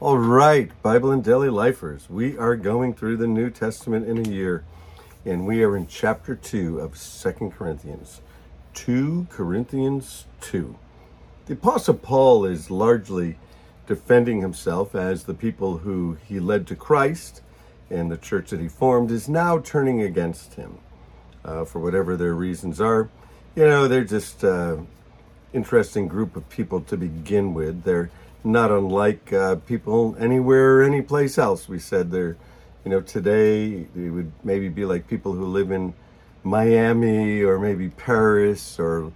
All right, Bible and Daily Lifers, we are going through the New Testament in a year, and we are in chapter 2 of 2 Corinthians, 2 Corinthians 2. The Apostle Paul is largely defending himself as the people who he led to Christ and the church that he formed is now turning against him for whatever their reasons are. You know, they're just an interesting group of people to begin with. They're not unlike people anywhere or any place else. We said they're, you know, today it would maybe be like people who live in Miami or maybe Paris or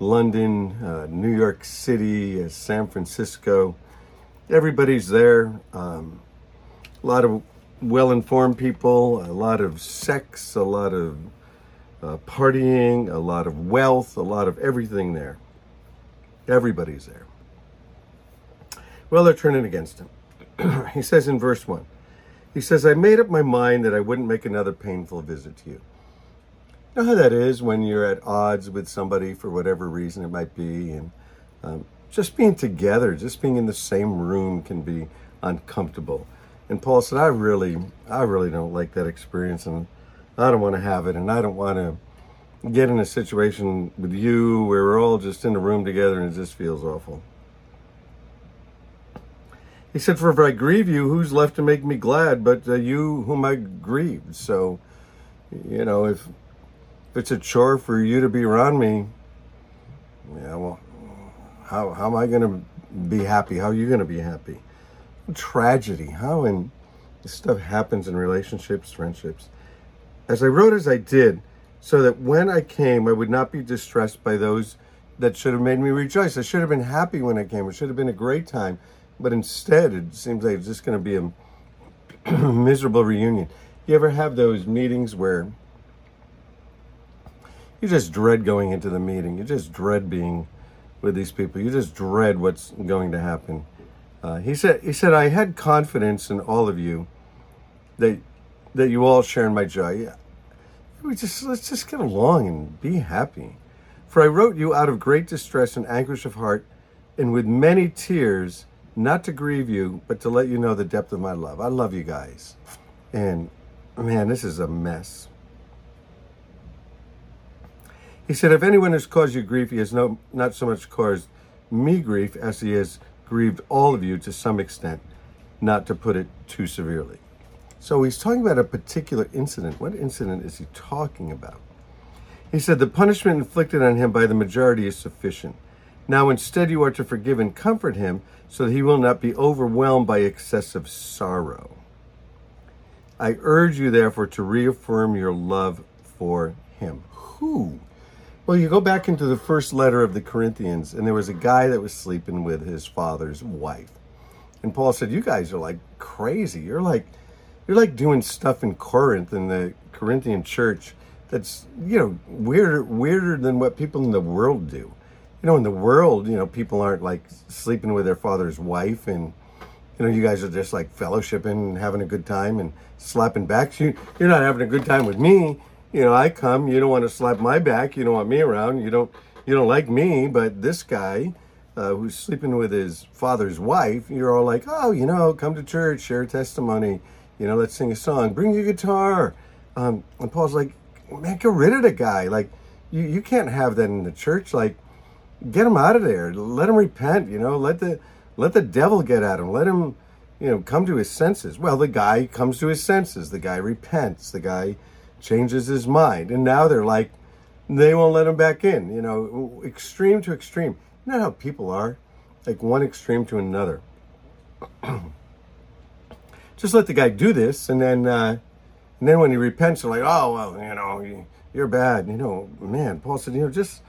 London, New York City, San Francisco. Everybody's there. A lot of well-informed people, a lot of sex, a lot of partying, a lot of wealth, a lot of everything there. Everybody's there. Well, they're turning against him. He says in verse 1, he says, I made up my mind that I wouldn't make another painful visit to you. You know how that is when you're at odds with somebody for whatever reason it might be. And just being together, just being in the same room can be uncomfortable. And Paul said, I really don't like that experience, and I don't want to have it, and I don't want to get in a situation with you where we're all just in a room together and it just feels awful. He said, for if I grieve you, who's left to make me glad but you whom I grieved? So, you know, if it's a chore for you to be around me, yeah, well, how am I going to be happy? How are you going to be happy? Tragedy. How in this stuff happens in relationships, friendships. As I wrote as I did, so that when I came, I would not be distressed by those that should have made me rejoice. I should have been happy when I came. It should have been a great time. But instead, it seems like it's just going to be a miserable reunion. You ever have those meetings where you just dread going into the meeting? You just dread being with these people. You just dread what's going to happen. He said, I had confidence in all of you that you all share in my joy. Yeah. Let's just get along and be happy. For I wrote you out of great distress and anguish of heart and with many tears, not to grieve you, but to let you know the depth of my love. I love you guys. And man, this is a mess. He said, if anyone has caused you grief, he has not so much caused me grief as he has grieved all of you to some extent, not to put it too severely. So he's talking about a particular incident. What incident is he talking about? He said, the punishment inflicted on him by the majority is sufficient. Now instead you are to forgive and comfort him so that he will not be overwhelmed by excessive sorrow. I urge you therefore to reaffirm your love for him. Who? Well, you go back into the first letter of the Corinthians and there was a guy that was sleeping with his father's wife. And Paul said, you guys are like crazy. You're like doing stuff in Corinth in the Corinthian church that's, you know, weirder than what people in the world do. You know, in the world, you know, people aren't like sleeping with their father's wife and, you know, you guys are just like fellowshipping and having a good time and slapping backs. You're not having a good time with me. You know, I come, you don't want to slap my back. You don't want me around. You don't like me, but this guy who's sleeping with his father's wife, you're all like, oh, you know, come to church, share testimony. You know, let's sing a song, bring your guitar. And Paul's like, man, get rid of the guy. Like, you can't have that in the church. Like, get him out of there. Let him repent, you know. Let the devil get at him. Let him, you know, come to his senses. Well, the guy comes to his senses. The guy repents. The guy changes his mind. And now they're like, they won't let him back in. You know, extreme to extreme. You know how people are? Like one extreme to another. Just let the guy do this. And then when he repents, they're like, oh, well, you know, you're bad. You know, man, Paul said, you know, just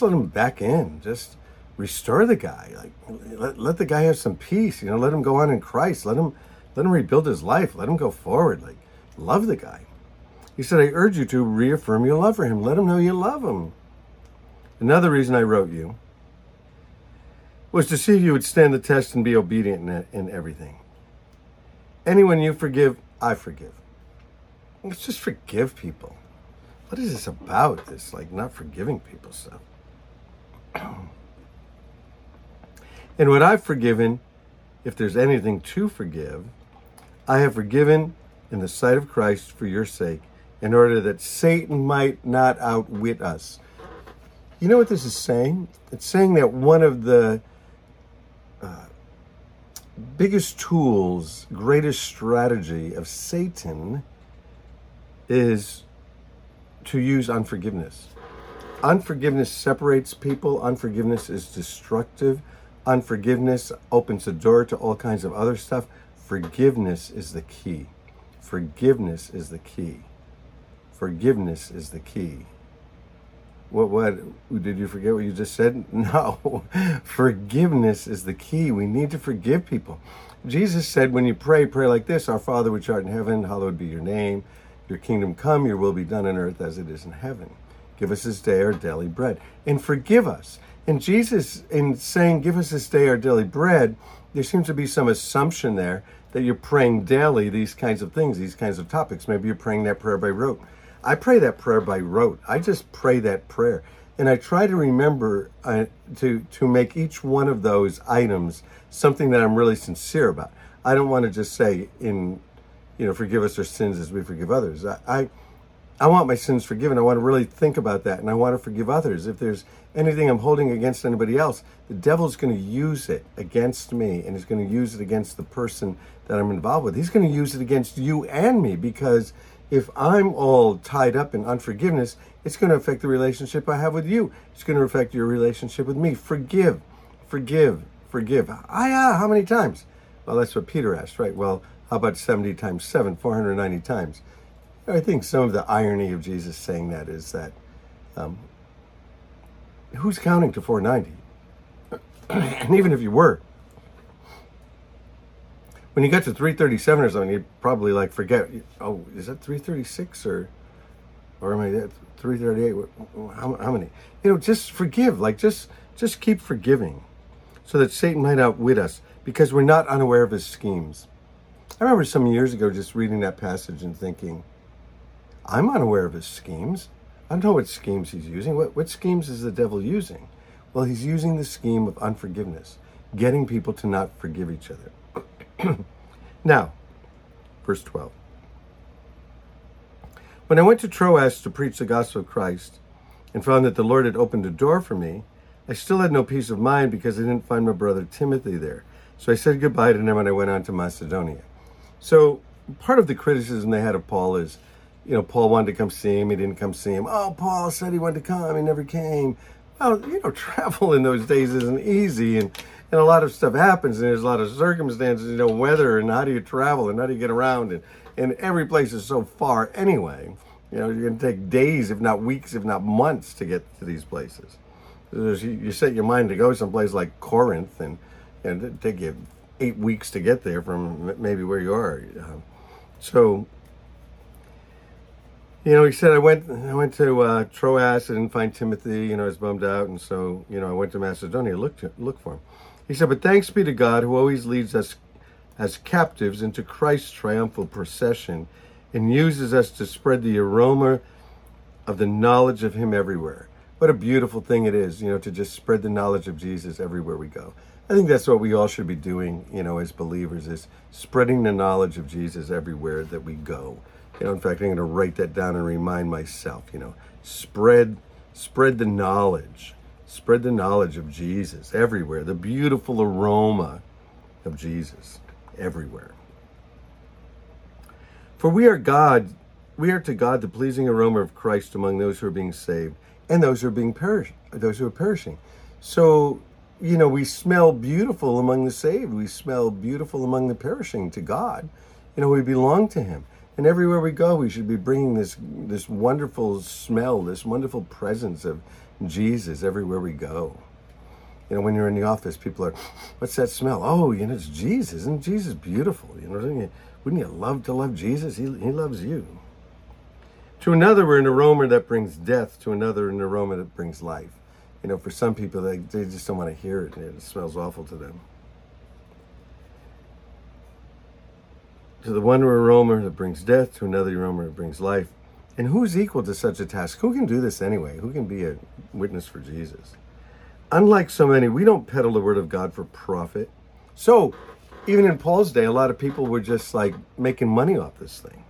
let him back in. Just restore the guy. Like, let the guy have some peace. You know, let him go on in Christ. Let him rebuild his life. Let him go forward. Like, love the guy. He said, I urge you to reaffirm your love for him. Let him know you love him. Another reason I wrote you was to see if you would stand the test and be obedient in everything. Anyone you forgive, I forgive. Let's just forgive people. What is this about? This like not forgiving people stuff. And what I've forgiven, if there's anything to forgive, I have forgiven in the sight of Christ for your sake, in order that Satan might not outwit us. You know what this is saying? It's saying that one of the biggest tools, greatest strategy of Satan is to use unforgiveness. Unforgiveness separates people. Unforgiveness is destructive. Unforgiveness opens the door to all kinds of other stuff. Forgiveness is the key. Forgiveness is the key. Forgiveness is the key. What? Did you forget what you just said? No. Forgiveness is the key. We need to forgive people. Jesus said, when you pray, pray like this: Our Father which art in heaven, hallowed be your name. Your kingdom come, your will be done on earth as it is in heaven. Give us this day our daily bread. And forgive us. And Jesus, in saying, give us this day our daily bread, there seems to be some assumption there that you're praying daily these kinds of things, these kinds of topics. Maybe you're praying that prayer by rote. I pray that prayer by rote. I just pray that prayer. And I try to remember to make each one of those items something that I'm really sincere about. I don't want to just say, forgive us our sins as we forgive others. I want my sins forgiven. I want to really think about that, and I want to forgive others. If there's anything I'm holding against anybody else, the devil's going to use it against me, and he's going to use it against the person that I'm involved with. He's going to use it against you and me, because if I'm all tied up in unforgiveness, it's going to affect the relationship I have with you. It's going to affect your relationship with me. Forgive, forgive, forgive. How many times? Well, that's what Peter asked, right? Well, how about 70 times 7, 490 times? I think some of the irony of Jesus saying that is that who's counting to 490? And even if you were, when you got to 337 or something, you'd probably forget, oh, is that 336 or am I at 338? How many? Just forgive, just keep forgiving so that Satan might outwit us, because we're not unaware of his schemes. I remember some years ago just reading that passage and thinking, I'm unaware of his schemes. I don't know what schemes he's using. What schemes is the devil using? Well, he's using the scheme of unforgiveness, getting people to not forgive each other. Now, verse 12. When I went to Troas to preach the gospel of Christ and found that the Lord had opened a door for me, I still had no peace of mind because I didn't find my brother Timothy there. So I said goodbye to them and I went on to Macedonia. So part of the criticism they had of Paul is, Paul wanted to come see him. He didn't come see him. Oh, Paul said he wanted to come. He never came. Well, travel in those days isn't easy, and a lot of stuff happens, and there's a lot of circumstances, weather, and how do you travel, and how do you get around, and every place is so far anyway. You're going to take days, if not weeks, if not months to get to these places. You set your mind to go someplace like Corinth, and it'd take you 8 weeks to get there from maybe where you are. So... he said, I went to Troas and didn't find Timothy. I was bummed out. And so, I went to Macedonia, look for him. He said, but thanks be to God who always leads us as captives into Christ's triumphal procession and uses us to spread the aroma of the knowledge of him everywhere. What a beautiful thing it is, to just spread the knowledge of Jesus everywhere we go. I think that's what we all should be doing, as believers, is spreading the knowledge of Jesus everywhere that we go. In fact, I'm going to write that down and remind myself, spread the knowledge of Jesus everywhere, the beautiful aroma of Jesus everywhere. For we are to God the pleasing aroma of Christ among those who are being saved and those who are perishing. So, we smell beautiful among the saved. We smell beautiful among the perishing to God. We belong to him. And everywhere we go, we should be bringing this wonderful smell, this wonderful presence of Jesus everywhere we go. When you're in the office, people are, what's that smell? Oh, it's Jesus. Isn't Jesus beautiful? Wouldn't you love to love Jesus? He loves you. To another, we're an aroma that brings death. To another, an aroma that brings life. For some people, they just don't want to hear it. It smells awful to them. To the one aroma that brings death, to another aroma that brings life. And who's equal to such a task? Who can do this anyway? Who can be a witness for Jesus? Unlike so many, we don't peddle the word of God for profit. So even in Paul's day, a lot of people were just like making money off this thing.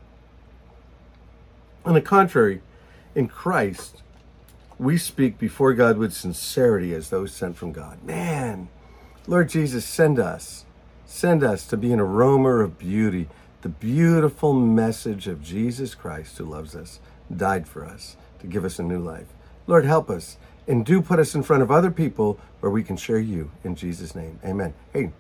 On the contrary, in Christ, we speak before God with sincerity as those sent from God. Man, Lord Jesus, send us. Send us to be an aroma of beauty, the beautiful message of Jesus Christ who loves us, died for us, to give us a new life. Lord, help us, and do put us in front of other people where we can share you. In Jesus' name, amen. Hey.